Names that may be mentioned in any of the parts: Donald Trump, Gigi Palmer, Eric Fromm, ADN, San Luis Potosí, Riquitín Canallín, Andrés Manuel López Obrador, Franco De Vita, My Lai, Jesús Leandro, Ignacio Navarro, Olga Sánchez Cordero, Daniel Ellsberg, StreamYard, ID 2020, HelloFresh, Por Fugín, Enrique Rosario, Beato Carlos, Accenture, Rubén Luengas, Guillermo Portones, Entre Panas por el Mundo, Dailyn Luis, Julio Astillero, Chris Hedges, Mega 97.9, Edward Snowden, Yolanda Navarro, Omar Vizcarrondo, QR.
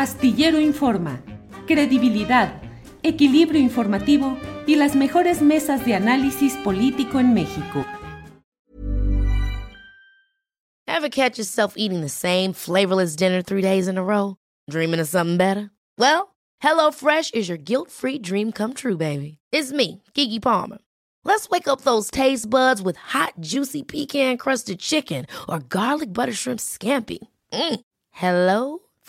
Astillero Informa, credibilidad, equilibrio informativo y las mejores mesas de análisis político en México. Ever catch yourself eating the same flavorless dinner 3 days in a row? Dreaming of something better? Well, HelloFresh is your guilt-free dream come true, baby. It's me, Gigi Palmer. Let's wake up those taste buds with hot, juicy pecan-crusted chicken or garlic butter shrimp scampi. Hello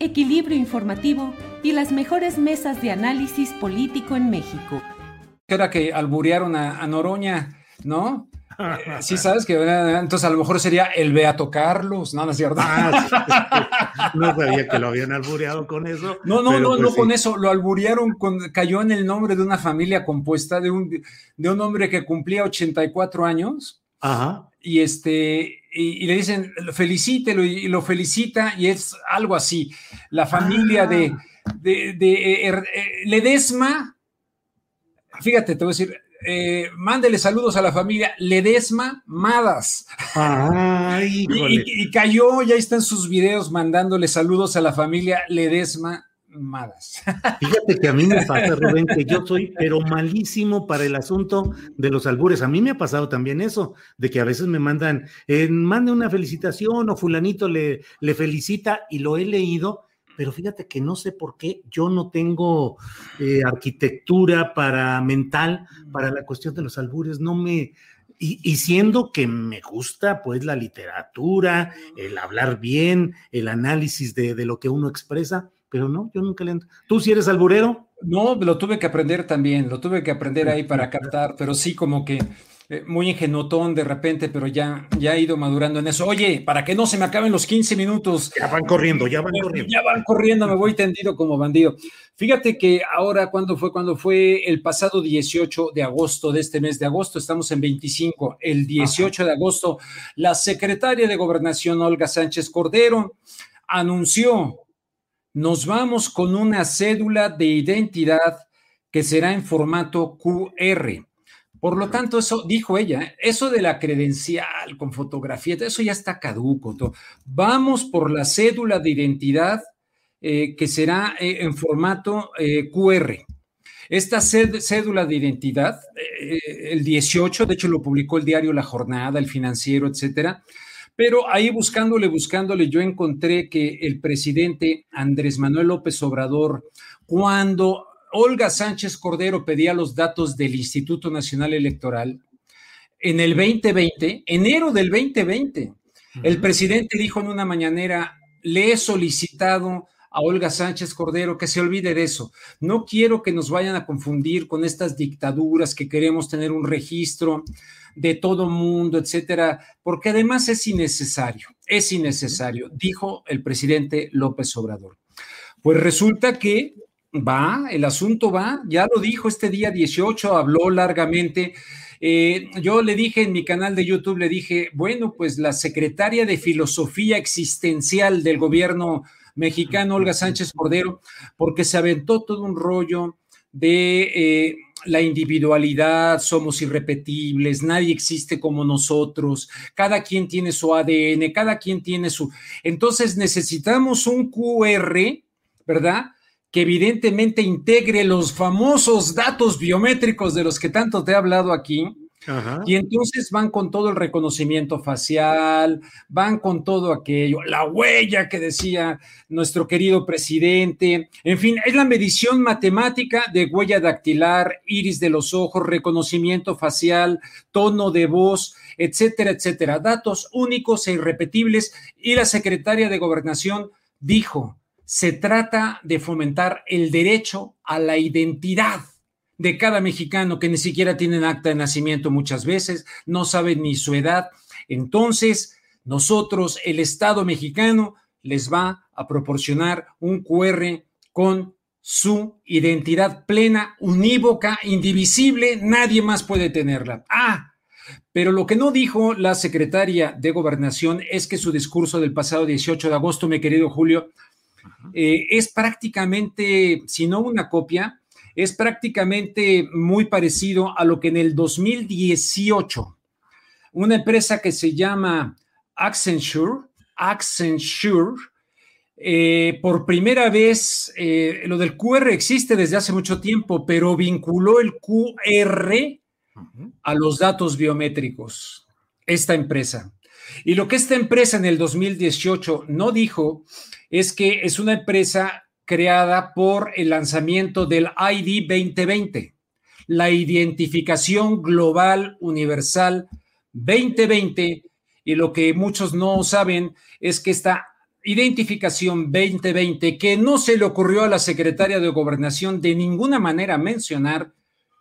equilibrio informativo y las mejores mesas de análisis político en México. Era que alburearon a Noroña, ¿no? Sí, sabes que entonces a lo mejor sería el Beato Carlos, no es cierto. No sabía que lo habían albureado con eso. No, con eso, lo alburearon, cayó en el nombre de una familia compuesta de un hombre que cumplía 84 años. Ajá. Y le dicen, felicítelo, y lo felicita, y es algo así. La familia de Ledesma, fíjate, te voy a decir, mándele saludos a la familia Ledesma Madas. Ay, y cayó, ya están sus videos mandándole saludos a la familia Ledesma Madas. Fíjate que a mí me pasa, Rubén, que yo soy pero malísimo para el asunto de los albures. A mí me ha pasado también eso, de que a veces me mandan, mande una felicitación o fulanito le felicita, y lo he leído, pero fíjate que no sé por qué yo no tengo arquitectura mental para la cuestión de los albures, no me... Y siendo que me gusta pues la literatura, el hablar bien, el análisis de lo que uno expresa, pero no, yo nunca le entro. ¿Tú sí eres alburero? No, lo tuve que aprender también, lo tuve que aprender ahí para captar, pero sí como que muy ingenotón de repente, pero ya he ido madurando en eso. Oye, para que no se me acaben los 15 minutos. Ya van corriendo. Ya van corriendo, me voy tendido como bandido. Fíjate que ahora, ¿cuándo fue? El pasado 18 de agosto de este mes de agosto, estamos en 25, el 18 de agosto, la secretaria de Gobernación, Olga Sánchez Cordero, anunció: nos vamos con una cédula de identidad que será en formato QR. Por lo tanto, eso dijo ella, eso de la credencial con fotografía, eso ya está caduco. Vamos por la cédula de identidad que será en formato QR. Esta cédula de identidad, el 18, de hecho lo publicó el diario La Jornada, El Financiero, etcétera. Pero ahí buscándole, yo encontré que el presidente Andrés Manuel López Obrador, cuando Olga Sánchez Cordero pedía los datos del Instituto Nacional Electoral, en el 2020, enero del 2020, el presidente dijo en una mañanera: le he solicitado a Olga Sánchez Cordero que se olvide de eso. No quiero que nos vayan a confundir con estas dictaduras que queremos tener un registro de todo mundo, etcétera, porque además es innecesario, dijo el presidente López Obrador. Pues resulta que el asunto va, ya lo dijo este día 18, habló largamente. Yo le dije en mi canal de YouTube, bueno, pues la secretaria de Filosofía Existencial del gobierno mexicano, Olga Sánchez Cordero, porque se aventó todo un rollo de... la individualidad, somos irrepetibles, nadie existe como nosotros, cada quien tiene su ADN, cada quien tiene su... Entonces necesitamos un QR, ¿verdad?, que evidentemente integre los famosos datos biométricos de los que tanto te he hablado aquí. Ajá. Y entonces van con todo el reconocimiento facial, van con todo aquello, la huella que decía nuestro querido presidente, en fin, es la medición matemática de huella dactilar, iris de los ojos, reconocimiento facial, tono de voz, etcétera, etcétera. Datos únicos e irrepetibles. Y la secretaria de Gobernación dijo: se trata de fomentar el derecho a la identidad de cada mexicano, que ni siquiera tienen acta de nacimiento muchas veces, no saben ni su edad. Entonces, nosotros, el Estado mexicano, les va a proporcionar un QR con su identidad plena, unívoca, indivisible, nadie más puede tenerla. ¡Ah! Pero lo que no dijo la secretaria de Gobernación es que su discurso del pasado 18 de agosto, mi querido Julio, es prácticamente, si no una copia, es prácticamente muy parecido a lo que en el 2018 una empresa que se llama Accenture, por primera vez, lo del QR existe desde hace mucho tiempo, pero vinculó el QR a los datos biométricos, esta empresa. Y lo que esta empresa en el 2018 no dijo es que es una empresa creada por el lanzamiento del ID 2020, la Identificación Global Universal 2020, y lo que muchos no saben es que esta Identificación 2020, que no se le ocurrió a la secretaria de Gobernación de ninguna manera mencionar,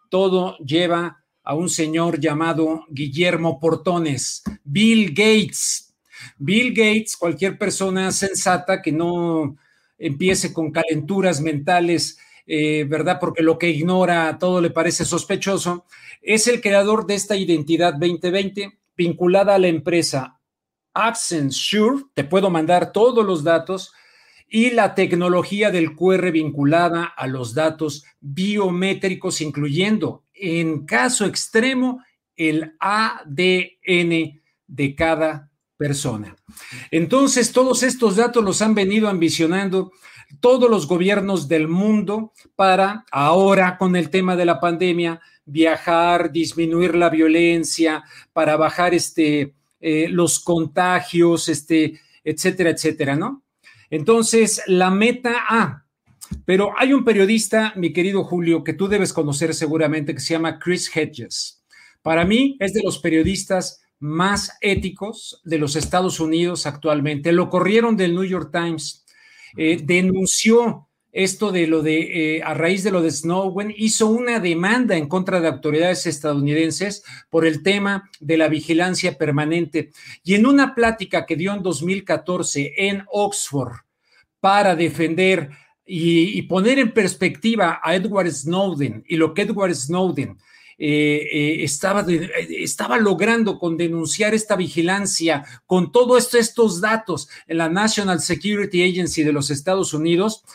todo lleva a un señor llamado Guillermo Portones, Bill Gates. Bill Gates, cualquier persona sensata que no empiece con calenturas mentales, ¿verdad? Porque lo que ignora todo le parece sospechoso, es el creador de esta identidad 2020 vinculada a la empresa Accenture. Te puedo mandar todos los datos, y la tecnología del QR vinculada a los datos biométricos, incluyendo, en caso extremo, el ADN de cada persona. Entonces, todos estos datos los han venido ambicionando todos los gobiernos del mundo para ahora, con el tema de la pandemia, viajar, disminuir la violencia, para bajar los contagios, etcétera, etcétera, ¿no? Entonces, la meta pero hay un periodista, mi querido Julio, que tú debes conocer seguramente, que se llama Chris Hedges. Para mí es de los periodistas más éticos de los Estados Unidos actualmente. Lo corrieron del New York Times, denunció esto de lo de, a raíz de lo de Snowden, hizo una demanda en contra de autoridades estadounidenses por el tema de la vigilancia permanente. Y en una plática que dio en 2014 en Oxford para defender y poner en perspectiva a Edward Snowden y lo que Edward Snowden estaba logrando con denunciar esta vigilancia, con todos estos datos en la National Security Agency de los Estados Unidos,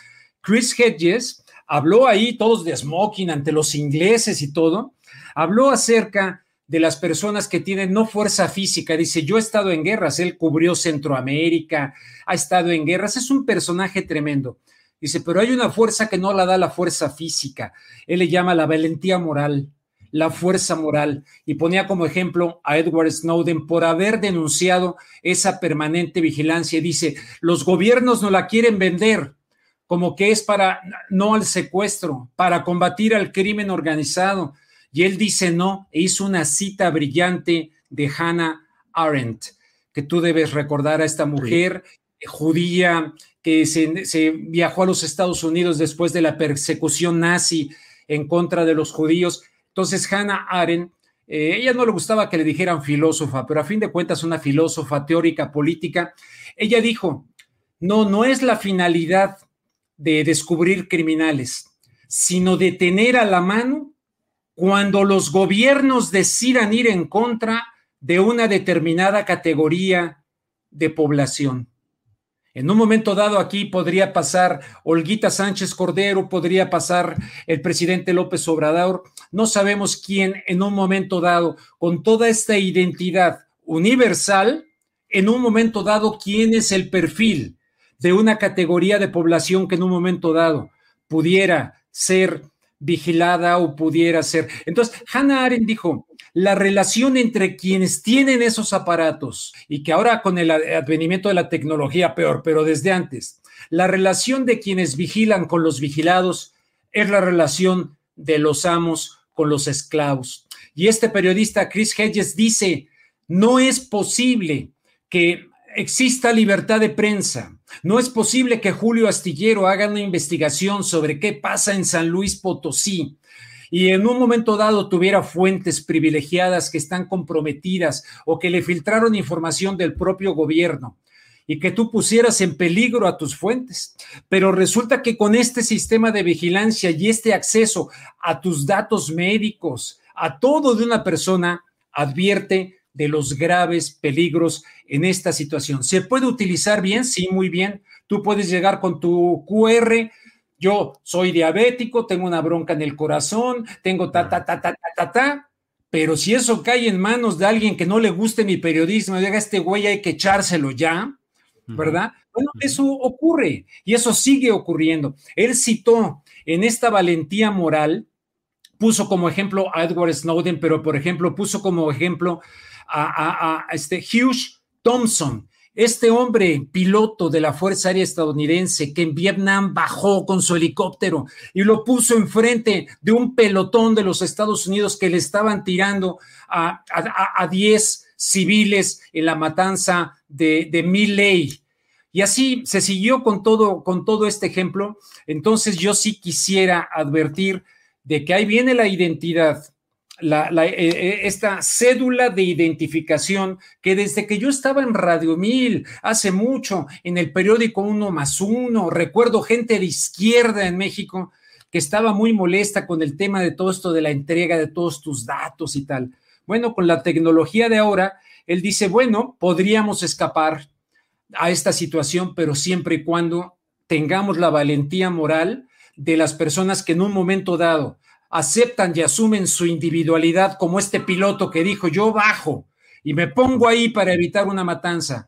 Chris Hedges habló ahí, todos de smoking ante los ingleses y todo, habló acerca de las personas que tienen no fuerza física. Dice: yo he estado en guerras, él cubrió Centroamérica, ha estado en guerras, es un personaje tremendo. Dice, pero hay una fuerza que no la da la fuerza física, él le llama la valentía moral, la fuerza moral, y ponía como ejemplo a Edward Snowden por haber denunciado esa permanente vigilancia. Dice, los gobiernos no la quieren vender como que es para, no al secuestro, para combatir al crimen organizado. Y él dice no, e hizo una cita brillante de Hannah Arendt, que tú debes recordar, a esta mujer judía que se viajó a los Estados Unidos después de la persecución nazi en contra de los judíos. Entonces, Hannah Arendt, ella no le gustaba que le dijeran filósofa, pero a fin de cuentas una filósofa teórica política, ella dijo, no es la finalidad de descubrir criminales, sino de tener a la mano cuando los gobiernos decidan ir en contra de una determinada categoría de población. En un momento dado aquí podría pasar Olguita Sánchez Cordero, podría pasar el presidente López Obrador, no sabemos quién en un momento dado, con toda esta identidad universal, en un momento dado, quién es el perfil de una categoría de población que en un momento dado pudiera ser vigilada o pudiera ser. Entonces, Hannah Arendt dijo, la relación entre quienes tienen esos aparatos y que ahora con el advenimiento de la tecnología peor, pero desde antes, la relación de quienes vigilan con los vigilados es la relación de los amos con los esclavos. Y este periodista Chris Hedges dice, No es posible que exista libertad de prensa. No es posible que Julio Astillero haga una investigación sobre qué pasa en San Luis Potosí y en un momento dado tuviera fuentes privilegiadas que están comprometidas o que le filtraron información del propio gobierno y que tú pusieras en peligro a tus fuentes. Pero resulta que con este sistema de vigilancia y este acceso a tus datos médicos, a todo de una persona, advierte de los graves peligros en esta situación. ¿Se puede utilizar bien? Sí, muy bien. Tú puedes llegar con tu QR. Yo soy diabético, tengo una bronca en el corazón, tengo pero si eso cae en manos de alguien que no le guste mi periodismo, diga, este güey hay que echárselo ya, ¿verdad? Bueno, eso ocurre y eso sigue ocurriendo. Él citó en esta valentía moral, puso como ejemplo a Edward Snowden, pero por ejemplo puso como ejemplo a Hugh Thompson, este hombre piloto de la Fuerza Aérea Estadounidense que en Vietnam bajó con su helicóptero y lo puso enfrente de un pelotón de los Estados Unidos que le estaban tirando a 10 civiles en la matanza de My Lai. Y así se siguió con todo este ejemplo. Entonces yo sí quisiera advertir de que ahí viene la identidad, esta cédula de identificación que desde que yo estaba en Radio 1000 hace mucho, en el periódico 1+1, recuerdo gente de izquierda en México que estaba muy molesta con el tema de todo esto de la entrega de todos tus datos y tal. Bueno, con la tecnología de ahora, él dice, bueno, podríamos escapar a esta situación, pero siempre y cuando tengamos la valentía moral de las personas que en un momento dado aceptan y asumen su individualidad, como este piloto que dijo, yo bajo y me pongo ahí para evitar una matanza.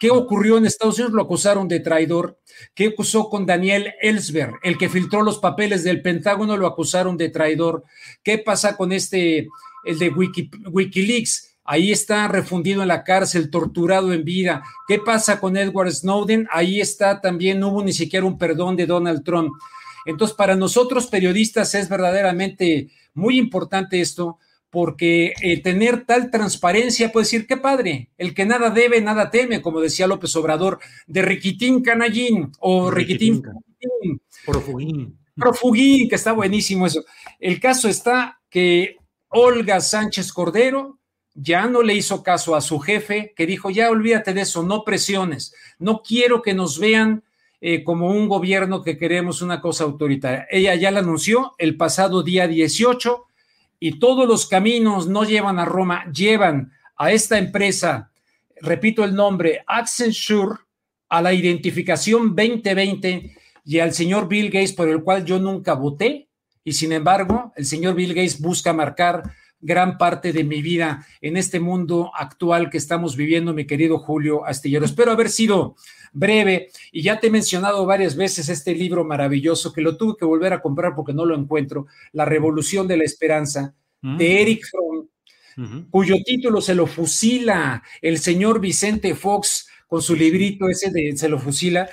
¿Qué ocurrió en Estados Unidos? Lo acusaron de traidor. ¿Qué acusó con Daniel Ellsberg? El que filtró los papeles del Pentágono, lo acusaron de traidor. ¿Qué pasa con el de Wikileaks? Ahí está refundido en la cárcel, torturado en vida. ¿Qué pasa con Edward Snowden? Ahí está también, no hubo ni siquiera un perdón de Donald Trump. Entonces, para nosotros periodistas es verdaderamente muy importante esto, porque tener tal transparencia puede decir, qué padre, el que nada debe, nada teme, como decía López Obrador, de Riquitín Canallín o Riquitín Por Fugín. Por Fugín, que está buenísimo eso. El caso está que Olga Sánchez Cordero ya no le hizo caso a su jefe, que dijo, ya olvídate de eso, no presiones, no quiero que nos vean como un gobierno que queremos una cosa autoritaria. Ella ya la anunció el pasado día 18 y todos los caminos no llevan a Roma, llevan a esta empresa, repito el nombre, Accenture, a la identificación 2020 y al señor Bill Gates, por el cual yo nunca voté, y sin embargo el señor Bill Gates busca marcar gran parte de mi vida en este mundo actual que estamos viviendo, mi querido Julio Astillero. Espero haber sido breve, y ya te he mencionado varias veces este libro maravilloso que lo tuve que volver a comprar porque no lo encuentro, La revolución de la esperanza, de Eric Fromm, cuyo título se lo fusila el señor Vicente Fox con su librito ese de se lo fusila,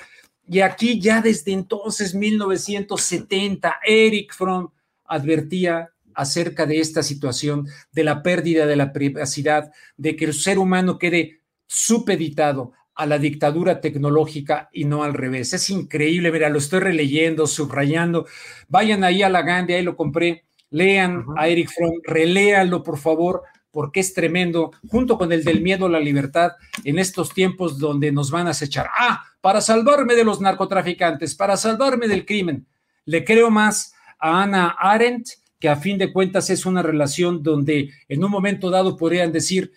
y aquí ya desde entonces 1970 Eric Fromm advertía acerca de esta situación, de la pérdida de la privacidad, de que el ser humano quede supeditado a la dictadura tecnológica y no al revés. Es increíble, mira, lo estoy releyendo, subrayando. Vayan ahí a la Gandhi, ahí lo compré, lean a Eric Fromm, reléanlo por favor, porque es tremendo, junto con el del miedo a la libertad, en estos tiempos donde nos van a acechar. Para salvarme de los narcotraficantes, para salvarme del crimen. Le creo más a Hannah Arendt, que a fin de cuentas es una relación donde en un momento dado podrían decir,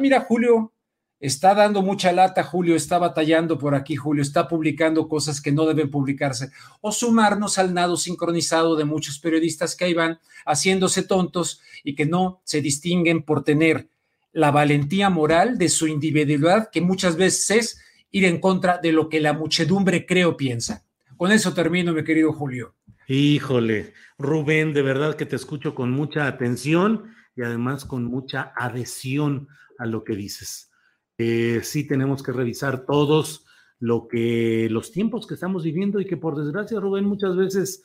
mira, Julio está dando mucha lata, Julio está batallando por aquí, Julio está publicando cosas que no deben publicarse, o sumarnos al nado sincronizado de muchos periodistas que ahí van haciéndose tontos y que no se distinguen por tener la valentía moral de su individualidad, que muchas veces es ir en contra de lo que la muchedumbre cree o piensa. Con eso termino, mi querido Julio. Híjole, Rubén, de verdad que te escucho con mucha atención y además con mucha adhesión a lo que dices. Sí tenemos que revisar todos los tiempos que estamos viviendo y que por desgracia, Rubén, muchas veces,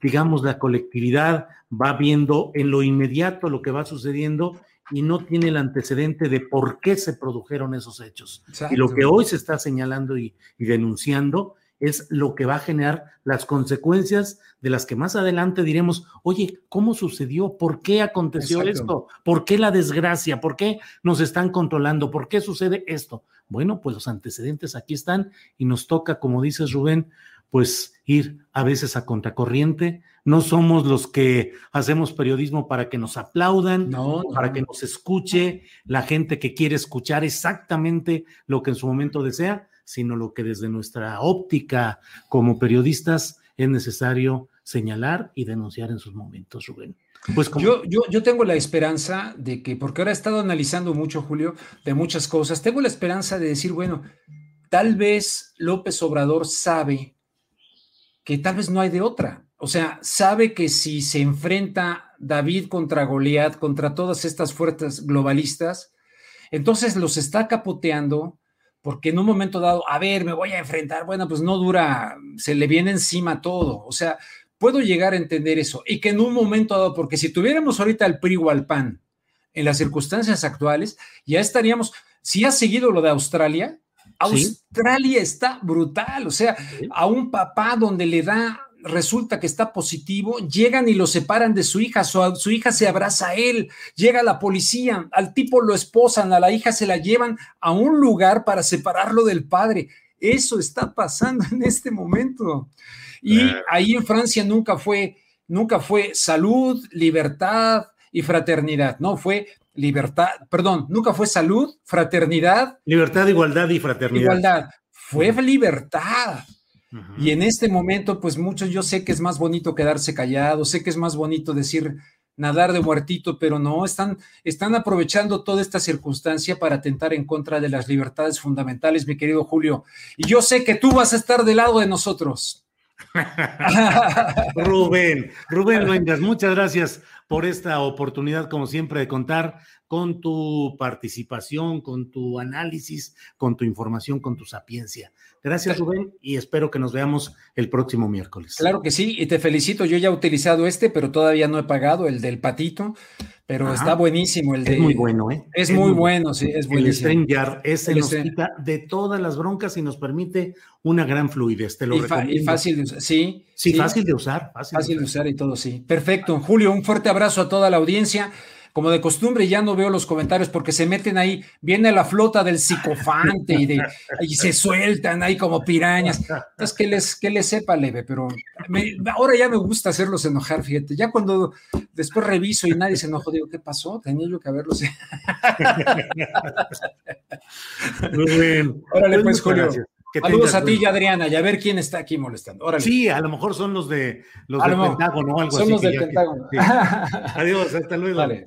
digamos, la colectividad va viendo en lo inmediato lo que va sucediendo y no tiene el antecedente de por qué se produjeron esos hechos. Exacto. Y lo que hoy se está señalando y denunciando es lo que va a generar las consecuencias de las que más adelante diremos, oye, ¿cómo sucedió? ¿Por qué aconteció esto? ¿Por qué la desgracia? ¿Por qué nos están controlando? ¿Por qué sucede esto? Bueno, pues los antecedentes aquí están y nos toca, como dices, Rubén, pues ir a veces a contracorriente. No somos los que hacemos periodismo para que nos aplaudan, para que nos escuche la gente que quiere escuchar exactamente lo que en su momento desea, sino lo que desde nuestra óptica como periodistas es necesario señalar y denunciar en sus momentos, Rubén. Pues como... yo tengo la esperanza de que, porque ahora he estado analizando mucho, Julio, de muchas cosas, tengo la esperanza de decir, bueno, tal vez López Obrador sabe que tal vez no hay de otra. O sea, sabe que si se enfrenta David contra Goliat, contra todas estas fuerzas globalistas, entonces los está capoteando, porque en un momento dado, a ver, me voy a enfrentar, bueno, pues no dura, se le viene encima todo. O sea, puedo llegar a entender eso. Y que en un momento dado, porque si tuviéramos ahorita el PRI o al PAN en las circunstancias actuales, ya estaríamos, si has seguido lo de Australia, Australia está brutal, o sea, a un papá donde le da, resulta que está positivo, llegan y lo separan de su hija se abraza a él, llega la policía, al tipo lo esposan, a la hija se la llevan a un lugar para separarlo del padre. Eso está pasando en este momento. Y ahí en Francia nunca fue salud, libertad y fraternidad, no fue... nunca fue salud, fraternidad. Libertad, igualdad y fraternidad. Igualdad. Fue libertad. Ajá. Y en este momento, pues muchos, yo sé que es más bonito quedarse callado, sé que es más bonito decir, nadar de muertito, pero no, están aprovechando toda esta circunstancia para atentar en contra de las libertades fundamentales, mi querido Julio. Y yo sé que tú vas a estar del lado de nosotros. Rubén Luengas, muchas gracias por esta oportunidad, como siempre, de contar con tu participación, con tu análisis, con tu información, con tu sapiencia. Gracias, Rubén, y espero que nos veamos el próximo miércoles. Claro que sí, y te felicito, yo ya he utilizado pero todavía no he pagado el del patito, pero está buenísimo el de... Es muy bueno, ¿eh? Es muy bueno, sí, es buenísimo. El StreamYard, ese nos quita de todas las broncas y nos permite una gran fluidez, te lo recomiendo. Y fácil de usar, sí. Sí, fácil de usar. Fácil de usar y todo, sí. Perfecto, Julio, un fuerte abrazo a toda la audiencia. Como de costumbre, ya no veo los comentarios porque se meten ahí, viene la flota del psicofante y se sueltan ahí como pirañas. Entonces, que les sepa leve, pero ahora ya me gusta hacerlos enojar, fíjate. Ya cuando después reviso y nadie se enojó, digo, ¿qué pasó? Tenía yo que haberlos. Muy bien. Órale, pues, Julio. Gracias. Saludos a ti y Adriana, y a ver quién está aquí molestando. Órale. Sí, a lo mejor son los del Pentágono o algo así. Son los del Pentágono. Sí. Adiós, hasta luego. Vale.